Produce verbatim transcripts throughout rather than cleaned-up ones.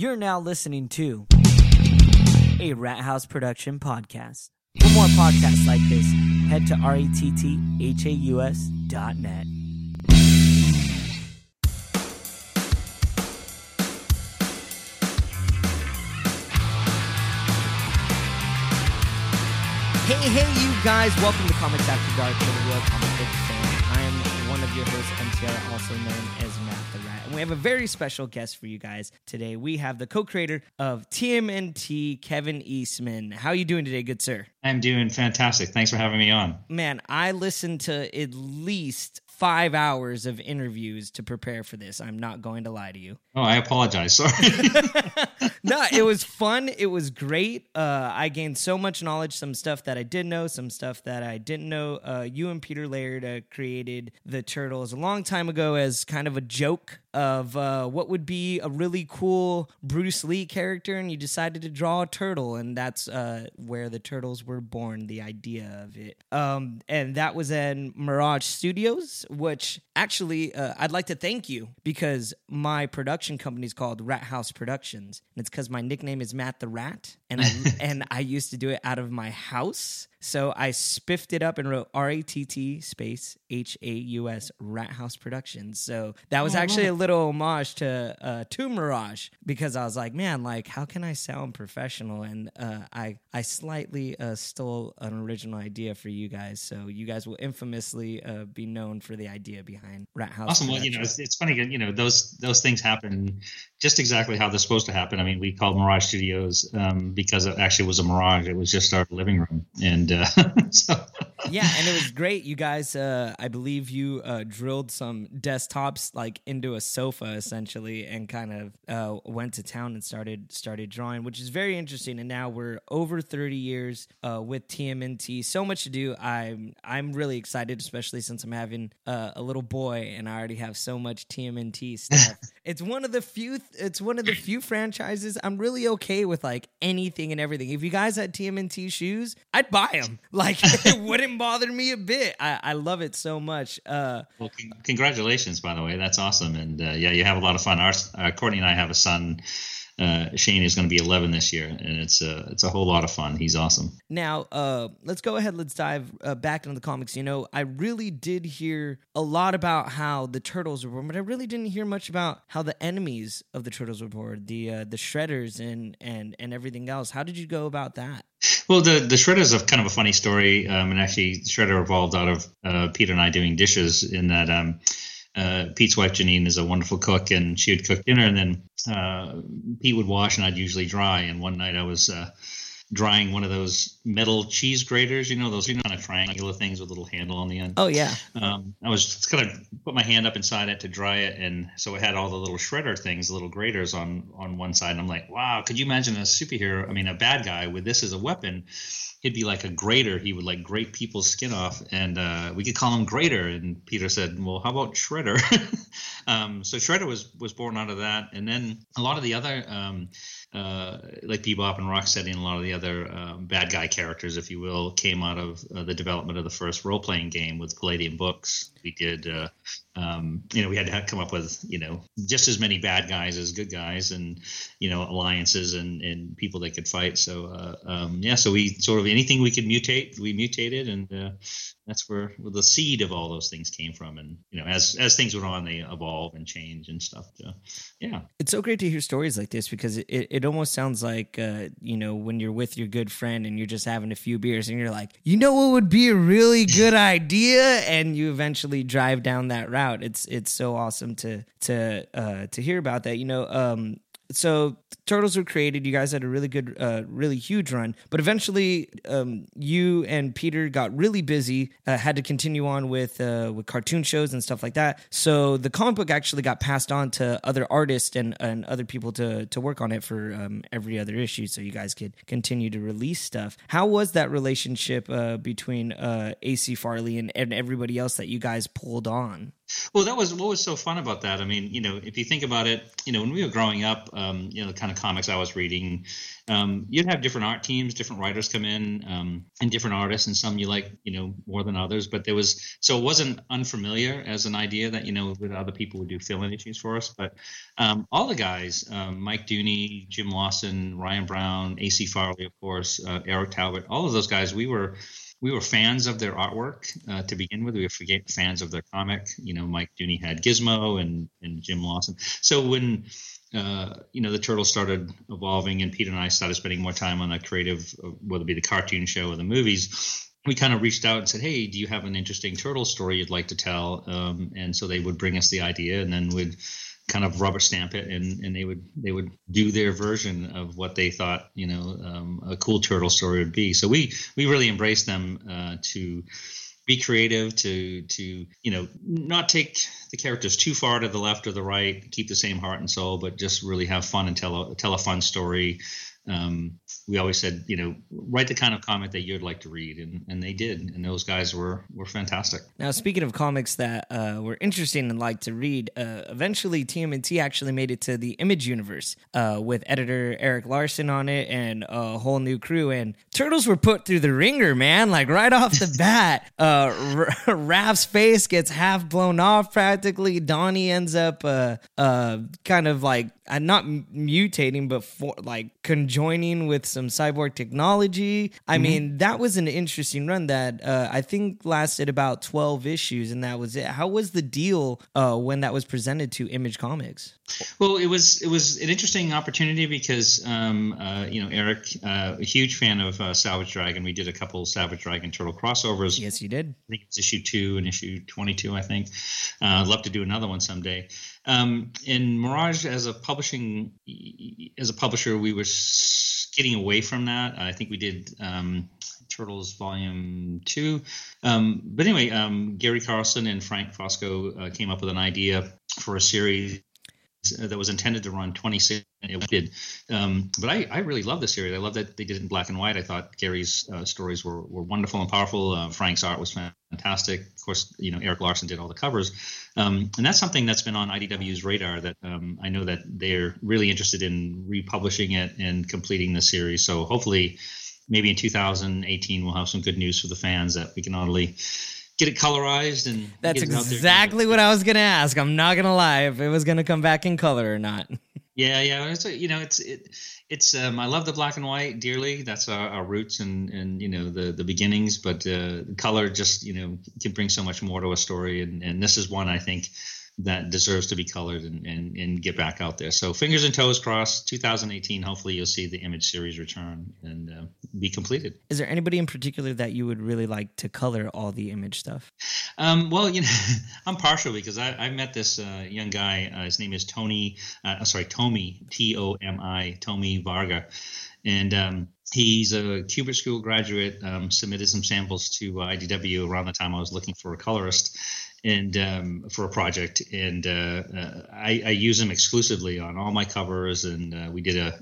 You're now listening to a Rat House Production podcast. For more podcasts like this, head to ratthaus dot net. Hey, hey, you guys. Welcome to Comics After Dark for the real comic book fan. I am one of your hosts, M T R, also known as Matt the Rat. And we have a very special guest for you guys today. We have the co-creator of T M N T, Kevin Eastman. How are you doing today, good sir? I'm doing fantastic. Thanks for having me on. Man, I listened to at least five hours of interviews to prepare for this. I'm not going to lie to you. Oh, I apologize. Sorry. No, it was fun. It was great. Uh, I gained so much knowledge, some stuff that I did know, some stuff that I didn't know. Uh, you and Peter Laird uh, created the Turtles a long time ago as kind of a joke of uh, what would be a really cool Bruce Lee character, and you decided to draw a turtle, and that's uh, where the Turtles were born, the idea of it. Um, and that was in Mirage Studios, which actually uh, I'd like to thank you, because my production company is called Rat House Productions, and it's because my nickname is Matt the Rat, and I, and I used to do it out of my house. So I spiffed it up and wrote R A T T space H A U S, Rat House Productions. So that was oh, actually a little homage to uh, to Mirage, because I was like, man, like, how can I sound professional? And uh, I I slightly uh, stole an original idea for you guys. So you guys will infamously uh, be known for the idea behind Rat House. Awesome. Well, you know, it's, it's funny, you know, those those things happen just exactly how they're supposed to happen. I mean, we called Mirage Studios um, because it actually was a mirage. It was just our living room. And Uh, so. Yeah, and it was great. You guys, uh, I believe you uh, drilled some desktops like into a sofa essentially, and kind of uh, went to town and started started drawing, which is very interesting. And now we're over thirty years uh, with T M N T. So much to do. I'm I'm really excited, especially since I'm having uh, a little boy, and I already have so much T M N T stuff. It's one of the few. Th- it's one of the few franchises I'm really okay with, like anything and everything. If you guys had T M N T shoes, I'd buy them. Like it wouldn't bother me a bit. I, I love it so much. Uh, well, c- congratulations, by the way. That's awesome, and uh, yeah, you have a lot of fun. Our uh, Courtney and I have a son. Uh, Shane is going to be eleven this year, and it's a it's a whole lot of fun. He's awesome. Now, uh, let's go ahead. Let's dive uh, back into the comics. You know, I really did hear a lot about how the Turtles were born, but I really didn't hear much about how the enemies of the Turtles were born, the uh, the Shredders and and and everything else. How did you go about that? Well, the, the Shredder is kind of a funny story, um, and actually, Shredder evolved out of uh, Peter and I doing dishes. In that, um, uh, Pete's wife Janine is a wonderful cook, and she would cook dinner, and then uh Pete would wash and I'd usually dry, and one night I was uh drying one of those metal cheese graters, you know, those, you know, kind of triangular things with a little handle on the end. Oh yeah. Um, I was just kind of put my hand up inside it to dry it. And so it had all the little shredder things, little graters on, on one side. And I'm like, wow, could you imagine a superhero? I mean, a bad guy with this as a weapon, he'd be like a grater. He would like grate people's skin off, and uh, we could call him Grater. And Peter said, well, how about Shredder? um, so Shredder was, was born out of that. And then a lot of the other, um, uh, like Bebop and Rocksteady and a lot of the other um, bad guy characters, if you will, came out of uh, the development of the first role-playing game with Palladium Books. We did, uh, um, you know, we had to come up with, you know, just as many bad guys as good guys, and, you know, alliances and, and people that could fight. So, uh, um, yeah, so we sort of anything we could mutate, we mutated, and uh, that's where the seed of all those things came from. And, you know, as, as things went on, they evolve and change and stuff. So, yeah. It's so great to hear stories like this, because it, it, it almost sounds like, uh, you know, when you're with your good friend and you're just having a few beers and you're like, you know what would be a really good idea? And you eventually drive down that route. It's it's so awesome to to uh to hear about that. You know, um so Turtles were created. You guys had a really good, uh, really huge run, but eventually um, you and Peter got really busy, uh, had to continue on with uh, with cartoon shows and stuff like that. So the comic book actually got passed on to other artists and, and other people to to work on it for um, every other issue, so you guys could continue to release stuff. How was that relationship uh, between uh, A C Farley and, and everybody else that you guys pulled on? Well, that was what was so fun about that. I mean, you know, if you think about it, you know, when we were growing up, um, you know, the kind of comics I was reading, um, you'd have different art teams, different writers come in, um, and different artists, and some you like, you know, more than others. But there was, so it wasn't unfamiliar as an idea that, you know, with other people would do fill-in issues for us. But um, all the guys, um, Mike Dooney, Jim Lawson, Ryan Brown, A C. Farley, of course, uh, Eric Talbot, all of those guys, we were. We were fans of their artwork uh, to begin with. We were fans of their comic. You know, Mike Dooney had Gizmo and, and Jim Lawson. So when, uh, you know, the Turtles started evolving and Peter and I started spending more time on a creative, whether it be the cartoon show or the movies, we kind of reached out and said, hey, do you have an interesting turtle story you'd like to tell? Um, and so they would bring us the idea and then would kind of rubber stamp it, and, and they would they would do their version of what they thought, you know, um, a cool turtle story would be. So we we really embraced them uh, to be creative, to to you know, not take the characters too far to the left or the right, keep the same heart and soul, but just really have fun and tell a, tell a fun story. Um, we always said, you know, write the kind of comic that you'd like to read, and, and they did, and those guys were were fantastic. Now, speaking of comics that uh, were interesting and liked to read, uh, eventually T M N T actually made it to the Image universe uh, with editor Eric Larson on it and a whole new crew, and Turtles were put through the ringer, man, like right off the bat. uh, R- Raph's face gets half blown off practically. Donnie ends up uh, uh, kind of like, not mutating, but for, like conjoining with some cyborg technology. I mm-hmm. mean, that was an interesting run that uh, I think lasted about twelve issues, and that was it. How was the deal uh, when that was presented to Image Comics? Well, it was it was an interesting opportunity because um, uh, you know, Eric, uh, a huge fan of uh, Savage Dragon. We did a couple Savage Dragon Turtle crossovers. Yes, you did. I think it's issue two and issue twenty-two. I think uh, I'd love to do another one someday. Um, and Mirage, as a publishing, as a publisher, we were getting away from that. I think we did um, Turtles Volume Two, um, but anyway, um, Gary Carlson and Frank Fosco uh, came up with an idea for a series that was intended to run twenty-six. It did, um, but I, I really love this series. I love that they did it in black and white. I thought Gary's uh, stories were, were wonderful and powerful. Uh, Frank's art was fantastic. Of course, you know, Eric Larson did all the covers, um, and that's something that's been on I D W's radar. That um, I know that they're really interested in republishing it and completing the series. So hopefully, maybe in two thousand eighteen, we'll have some good news for the fans that we can not only get it colorized and that's get it exactly what I was gonna ask. I'm not gonna lie if it was gonna come back in color or not. Yeah, yeah. It's a, you know, it's it, it's. Um, I love the black and white dearly. That's our, our roots and and you know the the beginnings. But uh, color just you know can bring so much more to a story. And and this is one I think that deserves to be colored and and, and get back out there. So fingers and toes crossed. two thousand eighteen. Hopefully you'll see the Image series return and uh, be completed. Is there anybody in particular that you would really like to color all the Image stuff? Um, well, you know, I'm partial because I, I met this uh, young guy. Uh, his name is Tony. Uh, sorry, Tomi. T O M I. Tomi Varga, and um, he's a Cubic School graduate. Um, submitted some samples to uh, I D W around the time I was looking for a colorist. And um, for a project, and uh, uh, I, I use them exclusively on all my covers. And uh, we did a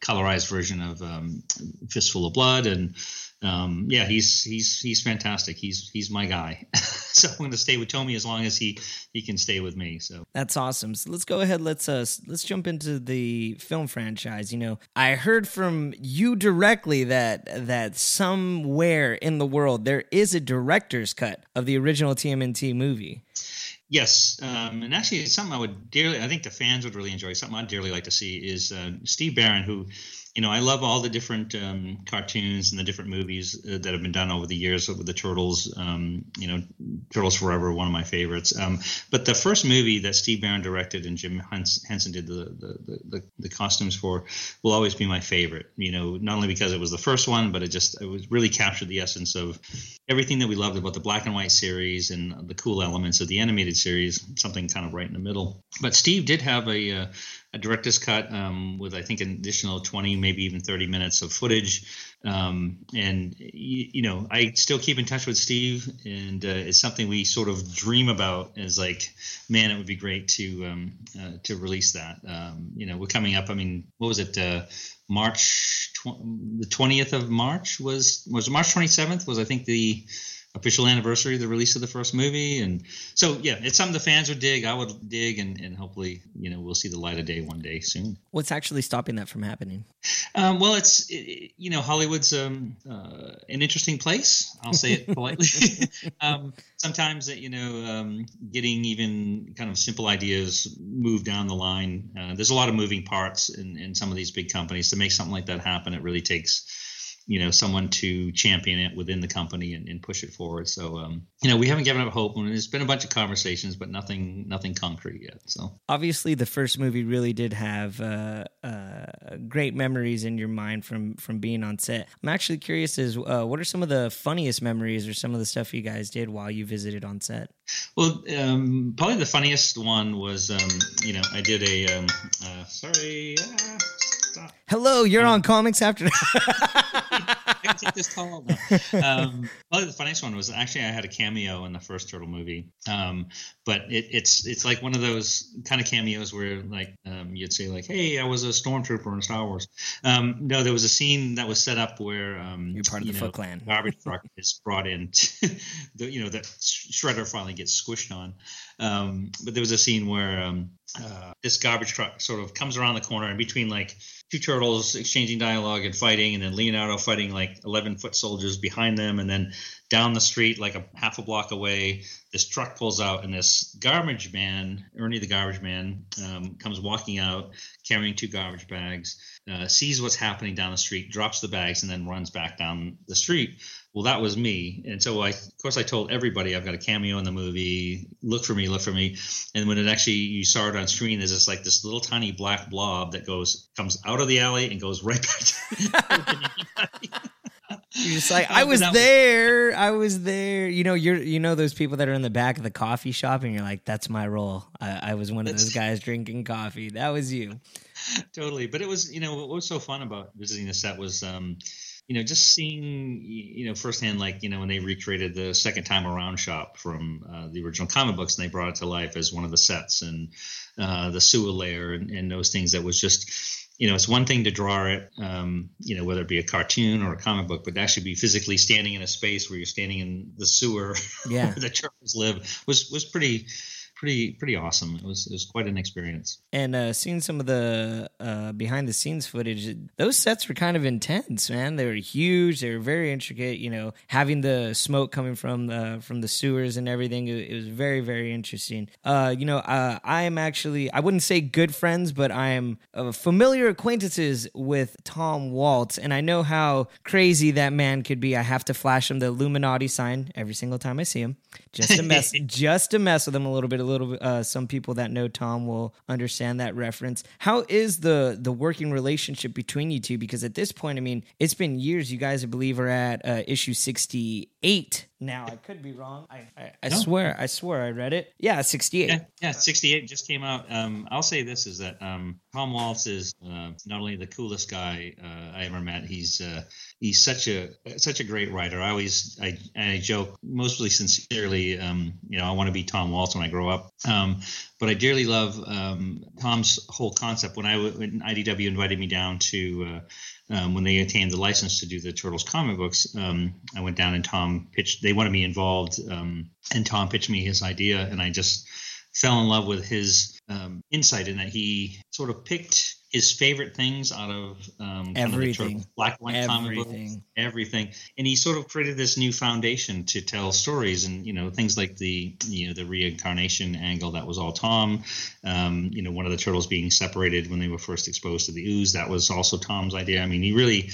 colorized version of um, Fistful of Blood, and um, yeah, he's he's he's fantastic. He's he's my guy. So I'm going to stay with Tomi as long as he, he can stay with me. So that's awesome. So let's go ahead. Let's uh let's jump into the film franchise. You know, I heard from you directly that that somewhere in the world there is a director's cut of the original T M N T movie. Yes, um, and actually it's something I would dearly, I think the fans would really enjoy, something I'd dearly like to see is uh, Steve Barron, who, you know, I love all the different um, cartoons and the different movies uh, that have been done over the years with the Turtles, um, you know, Turtles Forever, one of my favorites. Um, but the first movie that Steve Barron directed and Jim Henson did the, the, the, the costumes for will always be my favorite, you know, not only because it was the first one, but it just it was really captured the essence of everything that we loved about the black and white series and the cool elements of the animated series, something kind of right in the middle. But Steve did have a, a, a director's cut um, with, I think, an additional twenty, maybe even thirty minutes of footage. Um, and, you, you know, I still keep in touch with Steve. And uh, it's something we sort of dream about is like, man, it would be great to um, uh, to release that. Um, you know, we're coming up. I mean, what was it? Uh, March, tw- the twentieth of March was, was March twenty-seventh was, I think, the official anniversary of the release of the first movie. And so, yeah, it's something the fans would dig. I would dig, and, and hopefully, you know, we'll see the light of day one day soon. What's actually stopping that from happening? Um, well, it's, it, you know, Hollywood's um, uh, an interesting place. I'll say it politely. um, sometimes that, you know, um, getting even kind of simple ideas moved down the line. Uh, there's a lot of moving parts in, in some of these big companies. To make something like that happen, it really takes, you know, someone to champion it within the company and, and push it forward. So, um, you know, we haven't given up hope. And there's been a bunch of conversations, but nothing, nothing concrete yet. So obviously the first movie really did have uh, uh, great memories in your mind from, from being on set. I'm actually curious is uh, what are some of the funniest memories or some of the stuff you guys did while you visited on set? Well, um, probably the funniest one was, um, you know, I did a, um, uh, sorry. Uh, stop. Hello, you're um, on Comics After. I can take this call now. Um, probably the funniest one was actually I had a cameo in the first Turtle movie, um, but it, it's it's like one of those kind of cameos where like um, you'd say like, "Hey, I was a stormtrooper in Star Wars." Um, no, there was a scene that was set up where um, you're part of you the know, Foot Clan. Garbage truck is brought in, to, the, you know, that Shredder finally gets squished on. Um, but there was a scene where um, uh, this garbage truck sort of comes around the corner, and between like two turtles exchanging dialogue and fighting, and then Leonardo fighting like eleven-foot soldiers behind them, and then down the street, like a half a block away, this truck pulls out, and this garbage man, Ernie the garbage man, um, comes walking out carrying two garbage bags, uh, sees what's happening down the street, drops the bags, and then runs back down the street. Well, that was me. And so, I, of course, I told everybody I've got a cameo in the movie. Look for me, look for me. And when it actually, you saw it on screen, there's this like this little tiny black blob that goes, comes out of the alley and goes right back to You're just like, I was there. I was there. You know, you're, you know, those people that are in the back of the coffee shop and you're like, that's my role. I, I was one of those guys drinking coffee. That was you. Totally. But it was, you know, what was so fun about visiting the set was, um, you know, just seeing, you know, firsthand, like, you know, when they recreated the second time around shop from uh, the original comic books and they brought it to life as one of the sets and uh, the sewer layer and, and those things that was just, you know, it's one thing to draw it, um, you know, whether it be a cartoon or a comic book, but to actually be physically standing in a space where you're standing in the sewer yeah. where the turtles live was was pretty pretty pretty awesome. It was it was quite an experience. And uh, seeing some of the uh, behind the scenes footage, those sets were kind of intense, man. They were huge. They were very intricate. You know, having the smoke coming from uh, from the sewers and everything, it, it was very very interesting. Uh, you know, uh, I am actually I wouldn't say good friends, but I am uh, familiar. Acquaintances with Tom Waltz, and I know how crazy that man could be. I have to flash him the Illuminati sign every single time I see him, just to mess, just to mess with him a little bit. A little, uh, some people that know Tom will understand that reference. How is the the working relationship between you two? Because at this point, I mean, it's been years. You guys, I believe, are at uh, issue sixty-eight. Now, I could be wrong. I I, I no. swear, I swear I read it. Yeah, sixty-eight. Yeah, yeah, sixty-eight just came out. Um, I'll say this is that um, Tom Waltz is uh, not only the coolest guy uh, I ever met. He's uh, he's such a such a great writer. I always I, I joke mostly sincerely. Um, you know, I want to be Tom Waltz when I grow up. Um, but I dearly love um, Tom's whole concept. When I when I D W invited me down to. Uh, Um, when they attained the license to do the Turtles comic books, um, I went down and Tom pitched. They wanted me involved, um, and Tom pitched me his idea, and I just fell in love with his um, insight in that he sort of picked his favorite things out of um, everything, black and white comic books, everything, and he sort of created this new foundation to tell stories, and you know things like the you know the reincarnation angle that was all Tom, um, you know one of the turtles being separated when they were first exposed to the ooze that was also Tom's idea. I mean, he really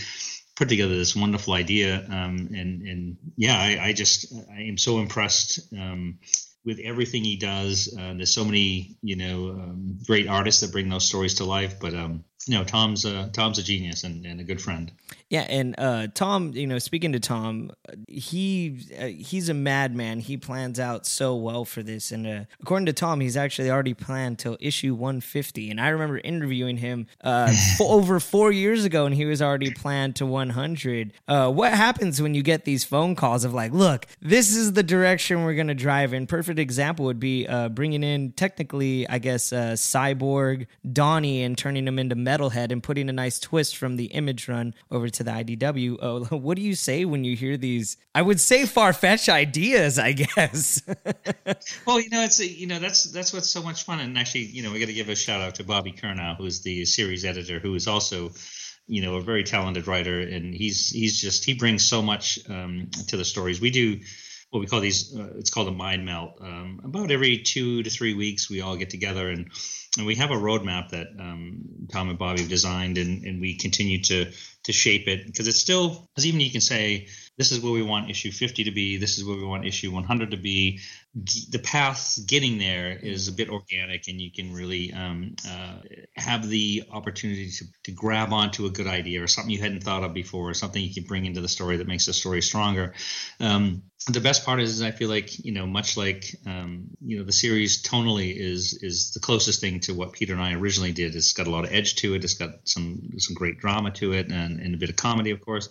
put together this wonderful idea, um, and and yeah, I, I just I am so impressed. Um, with everything he does. Uh, there's so many, you know, um, great artists that bring those stories to life, but, um, you know, Tom's a, Tom's a genius and, and a good friend. Yeah. And, uh, Tom, you know, speaking to Tom, he, uh, he's a madman. He plans out so well for this. And, uh, according to Tom, he's actually already planned till issue one fifty. And I remember interviewing him, uh, for over four years ago and he was already planned to one hundred. Uh, what happens when you get these phone calls of like, look, this is the direction we're going to drive in? Perfect example would be, uh, bringing in technically, I guess, uh, Cyborg Donnie and turning him into Metal metalhead and putting a nice twist from the Image run over to the I D W. Oh, what do you say when you hear these, I would say, far-fetched ideas, I guess? Well, you know, it's a, you know that's that's what's so much fun. And actually, you know, we got to give a shout out to Bobby Kurnow, who's the series editor, who is also, you know, a very talented writer, and he's he's just he brings so much um, to the stories. We do what we call these. Uh, it's called a mind melt. Um, about every two to three weeks, we all get together and and we have a roadmap that um, Tom and Bobby have designed, and and we continue to to shape it, because it's still, because even you can say, this is where we want issue fifty to be, this is where we want issue one hundred to be. The path getting there is a bit organic, and you can really um, uh, have the opportunity to, to grab onto a good idea or something you hadn't thought of before, or something you can bring into the story that makes the story stronger. Um, the best part is, is I feel like, you know, much like, um, you know, the series tonally is is the closest thing to what Peter and I originally did. It's got a lot of edge to it. It's got some some great drama to it, and, and a bit of comedy, of course.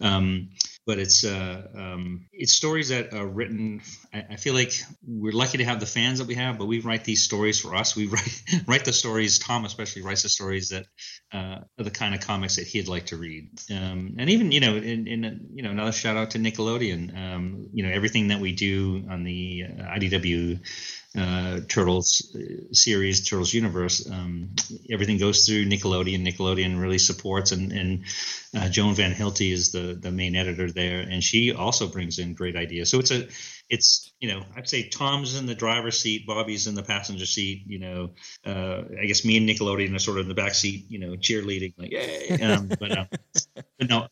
Um, But it's uh, um, it's stories that are written. I, I feel like we're lucky to have the fans that we have, but we write these stories for us. We write write the stories. Tom especially writes the stories that uh, are the kind of comics that he'd like to read. Um, and even you know, in, in you know, another shout out to Nickelodeon. Um, you know, everything that we do on the I D W uh, Turtles series, Turtles universe, um, everything goes through Nickelodeon. Nickelodeon really supports, and and uh, Joan Van Hilty is the the main editor there, and she also brings in great ideas. So it's a, it's, you know, I'd say Tom's in the driver's seat, Bobby's in the passenger seat, you know, uh, I guess me and Nickelodeon are sort of in the back seat, you know, cheerleading, like, yay. Um, but, uh, but no,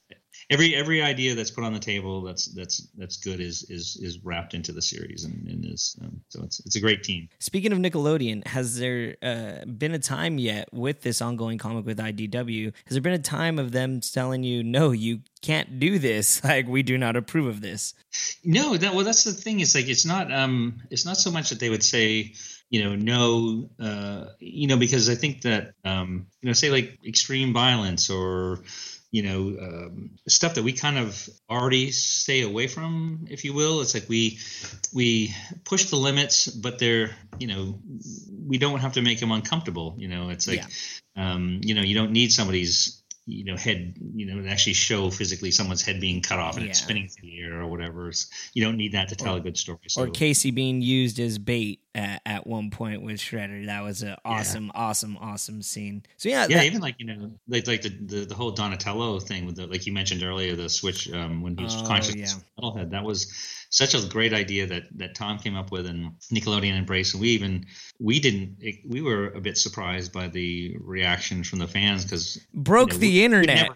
every, every idea that's put on the table that's, that's, that's good is, is, is wrapped into the series, and, and is, um, so it's, it's a great team. Speaking of Nickelodeon, has there uh, been a time yet with this ongoing comic with I D W, has there been a time of them telling you, no, you can't do this, like, we do not approve of this? No, that, well, that's the thing. It's like, it's not, um, it's not so much that they would say, you know, no, uh, you know, because I think that, um, you know, say like extreme violence or, you know, um, stuff that we kind of already stay away from, if you will. It's like we we push the limits, but they're, you know, we don't have to make them uncomfortable. You know, it's like, yeah. um, you know, you don't need somebody's, you know, head, you know, actually show physically someone's head being cut off and yeah. it's spinning through the air or whatever. It's, you don't need that to tell or, a good story. So. Or Casey being used as bait at, at one point with Shredder. That was an awesome, yeah. awesome, awesome scene. So yeah. Yeah. That, even like, you know, like, like the, the, the whole Donatello thing with the, like you mentioned earlier, the switch um, when he was oh, conscious yeah. metalhead, that was such a great idea that, that Tom came up with and Nickelodeon embraced. And we even, we didn't, it, we were a bit surprised by the reaction from the fans, because broke you know, the, internet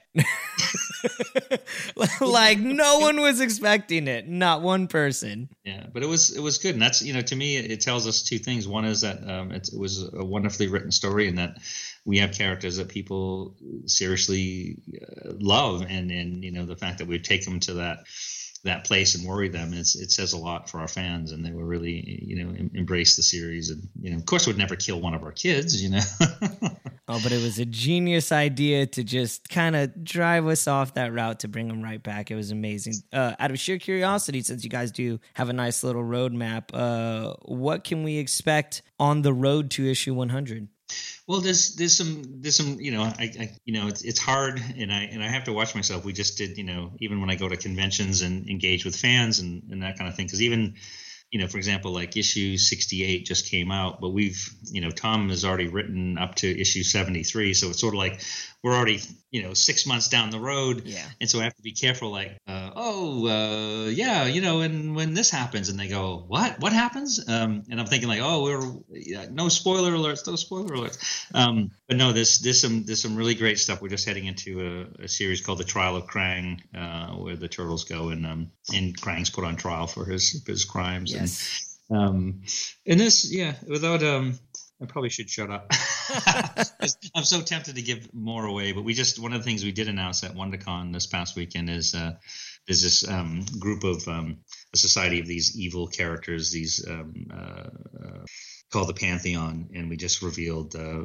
like no one was expecting it, not one person. Yeah, but it was it was good, and that's, you know, to me it, it tells us two things. One is that um it, it was a wonderfully written story, and that we have characters that people seriously uh, love, and and you know the fact that we take them to that that place and worry them, it's, it says a lot for our fans, and they were really, you know, em- embrace the series, and you know of course would never kill one of our kids, you know. Oh, but it was a genius idea to just kind of drive us off that route to bring them right back. It was amazing. Uh, out of sheer curiosity, since you guys do have a nice little roadmap, uh, what can we expect on the road to issue one hundred? Well, there's there's some there's some you know I, I you know it's it's hard, and I and I have to watch myself. We just did, you know, even when I go to conventions and engage with fans and, and that kind of thing, because even, you know, for example, like issue sixty-eight just came out, but we've, you know, Tom has already written up to issue seventy-three. So it's sort of like we're already, you know, six months down the road. Yeah. And so I have to be careful, like, uh, oh, uh, yeah, you know, and when this happens, and they go, what, what happens? Um, and I'm thinking like, oh, we're yeah, no spoiler alerts, no spoiler alerts. Um, but no, there's, there's some, there's some really great stuff. We're just heading into a, a series called The Trial of Krang, uh, where the Turtles go and, um, and Krang's put on trial for his, his crimes. Yeah. Yes. Um, and this, yeah, without, um, I probably should shut up. I'm so tempted to give more away, but we just, one of the things we did announce at WonderCon this past weekend is, uh, there's this, um, group of, um, a society of these evil characters, these, um, uh, uh called the Pantheon, and we just revealed uh,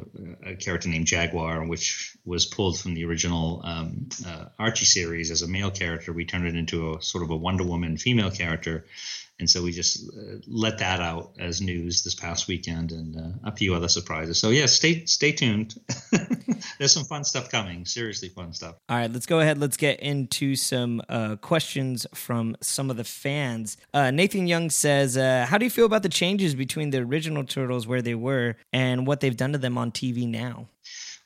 a character named Jaguar, which was pulled from the original um, uh, Archie series as a male character. We turned it into a sort of a Wonder Woman female character, and so we just uh, let that out as news this past weekend, and uh, a few other surprises. So yeah, stay stay tuned. There's some fun stuff coming. Seriously fun stuff. All right, let's go ahead. Let's get into some uh, questions from some of the fans. Uh, Nathan Young says, uh, how do you feel about the changes between the original Turtles, where they were, and what they've done to them on T V now?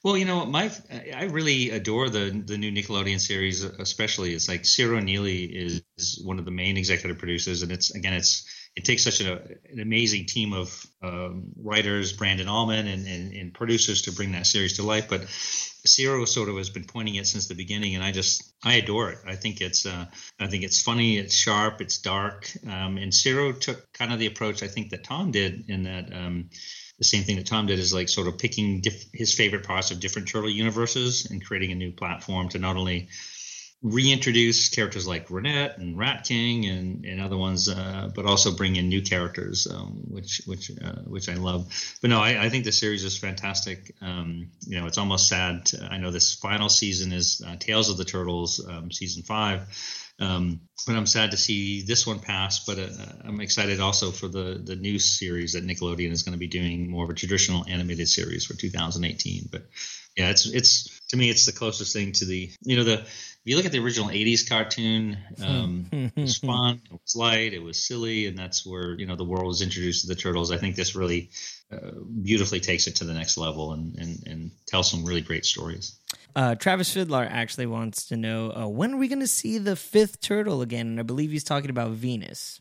Well, you know, my I really adore the the new Nickelodeon series, especially. It's like Ciro Nelly is, is one of the main executive producers, and it's again, it's it takes such a, an amazing team of um, writers, Brandon Allman, and, and and producers to bring that series to life. But Ciro sort of has been pointing it since the beginning, and I just I adore it. I think it's uh, I think it's funny, it's sharp, it's dark, um, and Ciro took kind of the approach I think that Tom did in that. Um, The same thing that Tom did is like sort of picking diff- his favorite parts of different turtle universes and creating a new platform to not only reintroduce characters like Renette and Rat King and, and other ones, uh, but also bring in new characters, um, which which uh, which I love. But no, I, I think the series is fantastic. Um, you know, it's almost sad. To, I know this final season is uh, Tales of the Turtles, um, season five. Um, but I'm sad to see this one pass, but uh, I'm excited also for the, the new series that Nickelodeon is going to be doing, more of a traditional animated series for two thousand eighteen. But yeah, it's, it's, to me, it's the closest thing to the, you know, the, if you look at the original eighties cartoon, um, it was fun, it was light, it was silly. And that's where, you know, the world was introduced to the Turtles. I think this really uh, beautifully takes it to the next level and, and, and tells some really great stories. Uh, Travis Fidlar actually wants to know, uh, when are we going to see the fifth turtle again? And I believe he's talking about Venus.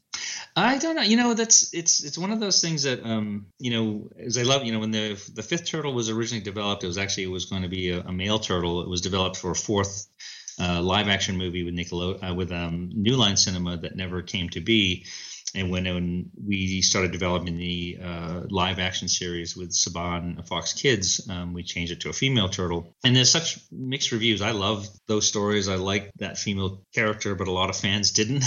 I don't know. You know, that's it's it's one of those things that, um, you know, as I love, you know, when the the fifth turtle was originally developed, it was actually it was going to be a, a male turtle. It was developed for a fourth uh, live action movie with Nickelode- uh, with um, New Line Cinema that never came to be. And when, when we started developing the uh, live action series with Saban Fox Kids, um, we changed it to a female turtle. And there's such mixed reviews. I love those stories. I like that female character, but a lot of fans didn't.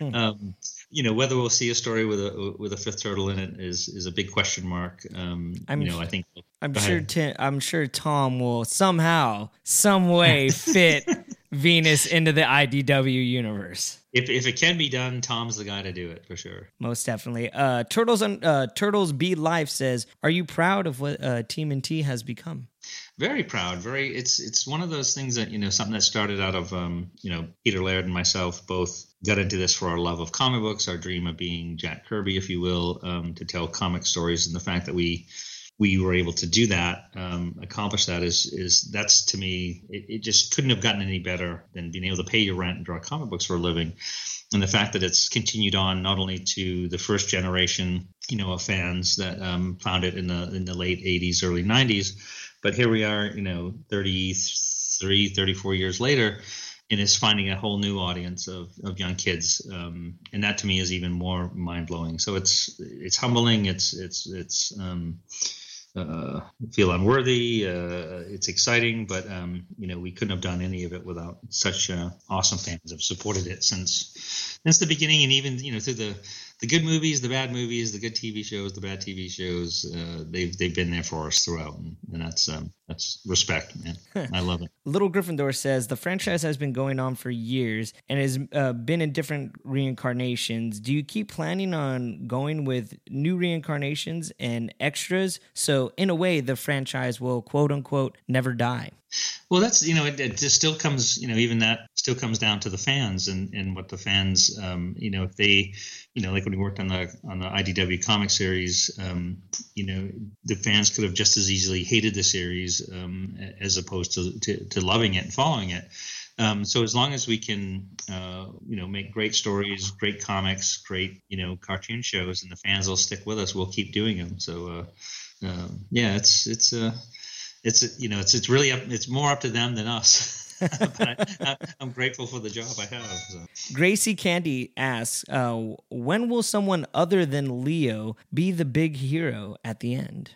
um, you know, whether we'll see a story with a with a fifth turtle in it is is a big question mark. Um, I'm you know, I think I'm sure Tim, I'm sure Tom will somehow, some way fit Venus into the I D W universe. If if it can be done, Tom's the guy to do it for sure. Most definitely. Uh, Turtles on, uh, Turtles Be Life says, "Are you proud of what uh, T M N T has become?" Very proud. Very. It's it's one of those things that, you know, something that started out of um, you know, Peter Laird and myself both got into this for our love of comic books, our dream of being Jack Kirby, if you will, um, to tell comic stories, and the fact that we. we were able to do that, um, accomplish that is, is that's to me, it, it just couldn't have gotten any better than being able to pay your rent and draw comic books for a living. And the fact that it's continued on not only to the first generation, you know, of fans that um, found it in the in the late eighties, early nineties, but here we are, you know, thirty-three, thirty-four years later, and it's finding a whole new audience of, of young kids, um, and that to me is even more mind blowing. So it's it's humbling. It's it's it's. Um, Uh, feel unworthy. Uh, it's exciting, but um, you know, we couldn't have done any of it without such uh, awesome fans that have supported it since since the beginning, and even, you know, through the the good movies, the bad movies, the good T V shows, the bad T V shows. Uh, they've they've been there for us throughout, and, and that's um, that's respect, man. I love it. Little Gryffindor says the franchise has been going on for years and has uh, been in different reincarnations. Do you keep planning on going with new reincarnations and extras? So in a way, the franchise will, quote unquote, never die. Well, that's, you know, it, it just still comes, you know, even that still comes down to the fans and, and what the fans, um, you know, if they, you know, like when we worked on the on the I D W comic series, um, you know, the fans could have just as easily hated the series um, as opposed to, to, to loving it and following it. Um, so as long as we can, uh, you know, make great stories, great comics, great, you know, cartoon shows, and the fans will stick with us, we'll keep doing them. So, uh, uh, yeah, it's it's uh, It's, you know, it's, it's really, up, it's more up to them than us. But I, I'm grateful for the job I have. So. Gracie Candy asks, uh, when will someone other than Leo be the big hero at the end?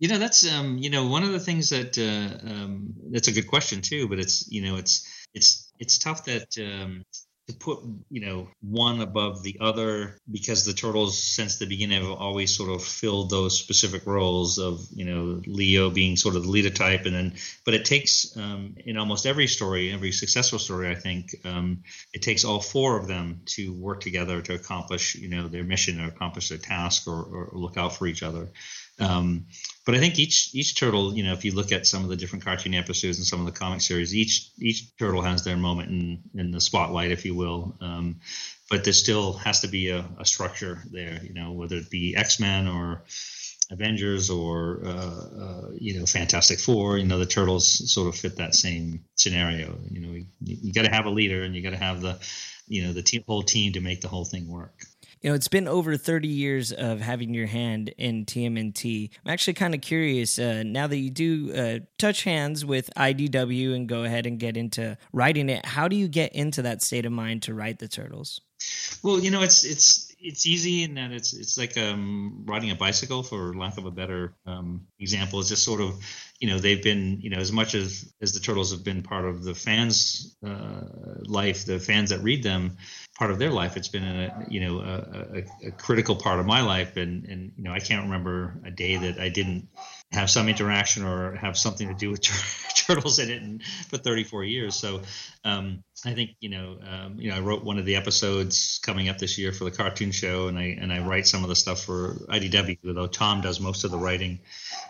You know, that's, um, you know, one of the things that, uh, um, that's a good question too, but it's, you know, it's, it's, it's tough that, um, to put, you know, one above the other, because the Turtles since the beginning have always sort of filled those specific roles of, you know, Leo being sort of the leader type. And then, but it takes um, in almost every story, every successful story, I think, um, it takes all four of them to work together to accomplish, you know, their mission or accomplish their task or, or look out for each other. Um, but I think each each turtle, you know, if you look at some of the different cartoon episodes and some of the comic series, each each turtle has their moment in, in the spotlight, if you will. Um, but there still has to be a, a structure there, you know, whether it be X-Men or Avengers or, uh, uh, you know, Fantastic Four, you know, the turtles sort of fit that same scenario. You know, you, you got to have a leader and you got to have the, you know, the team, whole team to make the whole thing work. You know, it's been over thirty years of having your hand in T M N T. I'm actually kind of curious, uh, now that you do uh, touch hands with I D W and go ahead and get into writing it, how do you get into that state of mind to write the Turtles? Well, you know, it's it's it's easy in that it's it's like um, riding a bicycle, for lack of a better um, example. It's just sort of, you know, they've been, you know, as much as, as the Turtles have been part of the fans' uh, life, the fans that read them, part of their life. It's been a, you know, a, a, a critical part of my life, and and you know, I can't remember a day that I didn't have some interaction or have something to do with tur- turtles in it, and for thirty-four years. So um, I think, you know, um, you know, I wrote one of the episodes coming up this year for the cartoon show, and I and I write some of the stuff for I D W, though Tom does most of the writing.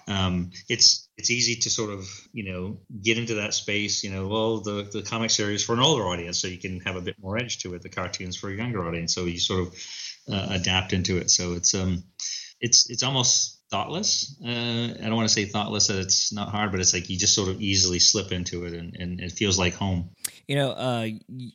Um, it's it's easy to sort of, you know, get into that space. You know, well, the the comic series for an older audience, so you can have a bit more edge to it. The cartoons for a younger audience, so you sort of uh, adapt into it. So it's um, it's it's almost thoughtless. Uh, I don't want to say thoughtless that it's not hard, but it's like you just sort of easily slip into it, and, and it feels like home. You know, uh,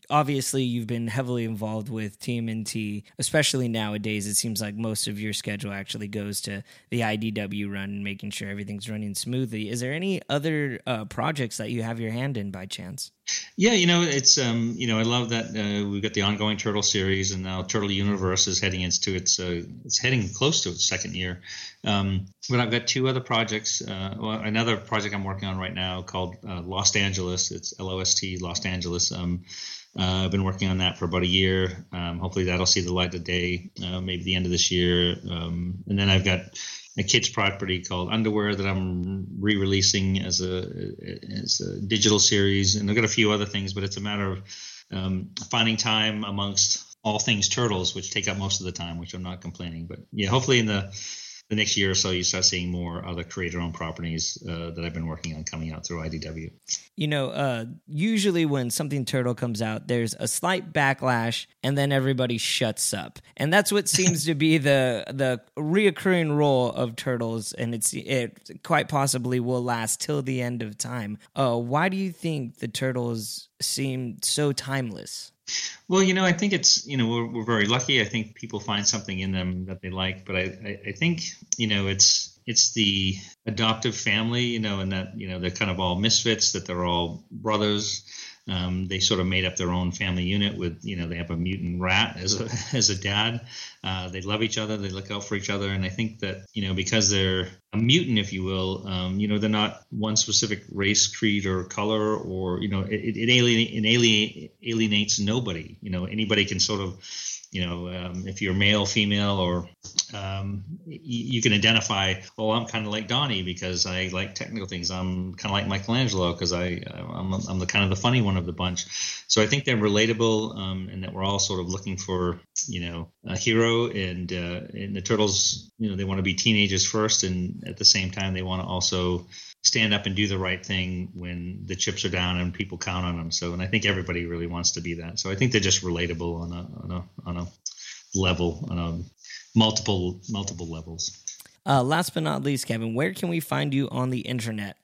obviously you've been heavily involved with T M N T, especially nowadays. It seems like most of your schedule actually goes to the I D W run and making sure everything's running smoothly. Is there any other uh, projects that you have your hand in by chance? Yeah, you know, it's, um, you know, I love that uh, we've got the ongoing Turtle series, and now Turtle Universe is heading into its, uh, it's heading close to its second year. Um, but I've got two other projects. Uh, well, another project I'm working on right now called uh, Los Angeles. It's L O S T, Los Angeles. Um, uh, I've been working on that for about a year. Um, hopefully that'll see the light of day, uh, maybe the end of this year. Um, and then I've got a kids property called Underwear that I'm re-releasing as a as a digital series, and I've got a few other things, but it's a matter of um, finding time amongst all things Turtles, which take up most of the time, which I'm not complaining. But yeah, hopefully in the the next year or so, you start seeing more other creator-owned properties uh, that I've been working on coming out through I D W. You know, uh, usually when something Turtle comes out, there's a slight backlash, and then everybody shuts up. And that's what seems to be the the reoccurring role of Turtles, and it's it quite possibly will last till the end of time. Uh, why do you think the Turtles seem so timeless? Well, you know, I think it's, you know, we're, we're very lucky. I think people find something in them that they like. But I, I, I think, you know, it's it's the adoptive family, you know, and that, you know, they're kind of all misfits, that they're all brothers. Um, they sort of made up their own family unit with, you know, they have a mutant rat as a, as a dad. Uh, they love each other. They look out for each other. And I think that, you know, because they're a mutant, if you will, um, you know, they're not one specific race, creed, or color, or, you know, it, it, alien, it alienates nobody. You know, anybody can sort of, you know, um, if you're male, female, or um, y- you can identify, well, I'm kind of like Donnie because I like technical things. I'm kind of like Michelangelo because I, I'm, I'm the kind of the funny one of the bunch. So I think they're relatable, um, and that we're all sort of looking for, you know, a hero. And, uh, and the Turtles, you know, they want to be teenagers first. And at the same time, they want to also stand up and do the right thing when the chips are down and people count on them. So, and I think everybody really wants to be that. So I think they're just relatable on a, on a, on a level, on a multiple, multiple levels. Uh, last but not least, Kevin, where can we find you on the internet?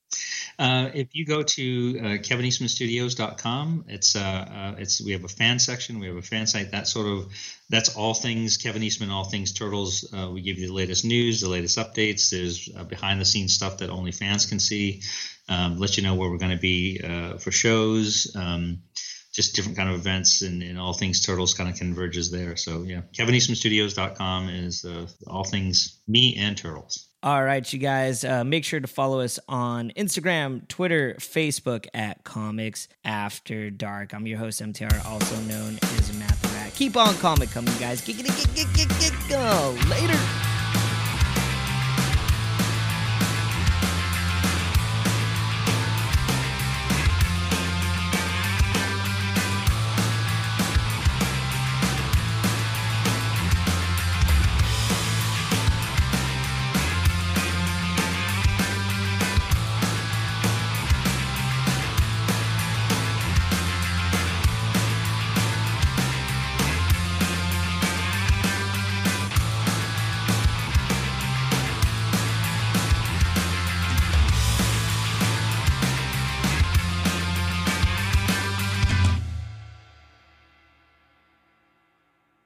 Uh, if you go to uh, Kevin Eastman Studios dot com, it's uh, uh, it's we have a fan section, we have a fan site. That sort of that's all things Kevin Eastman, all things Turtles. Uh, we give you the latest news, the latest updates. There's uh, behind the scenes stuff that only fans can see. Um, let you know where we're going to be uh, for shows, um, just different kind of events, and, and all things Turtles kind of converges there. So yeah, Kevin Eastman Studios dot com is uh, all things me and Turtles. All right, you guys, uh, make sure to follow us on Instagram, Twitter, Facebook at Comics After Dark. I'm your host, M T R, also known as Math Rat. Keep on comic coming, guys. Get, get, get, get, get, get, go. Later.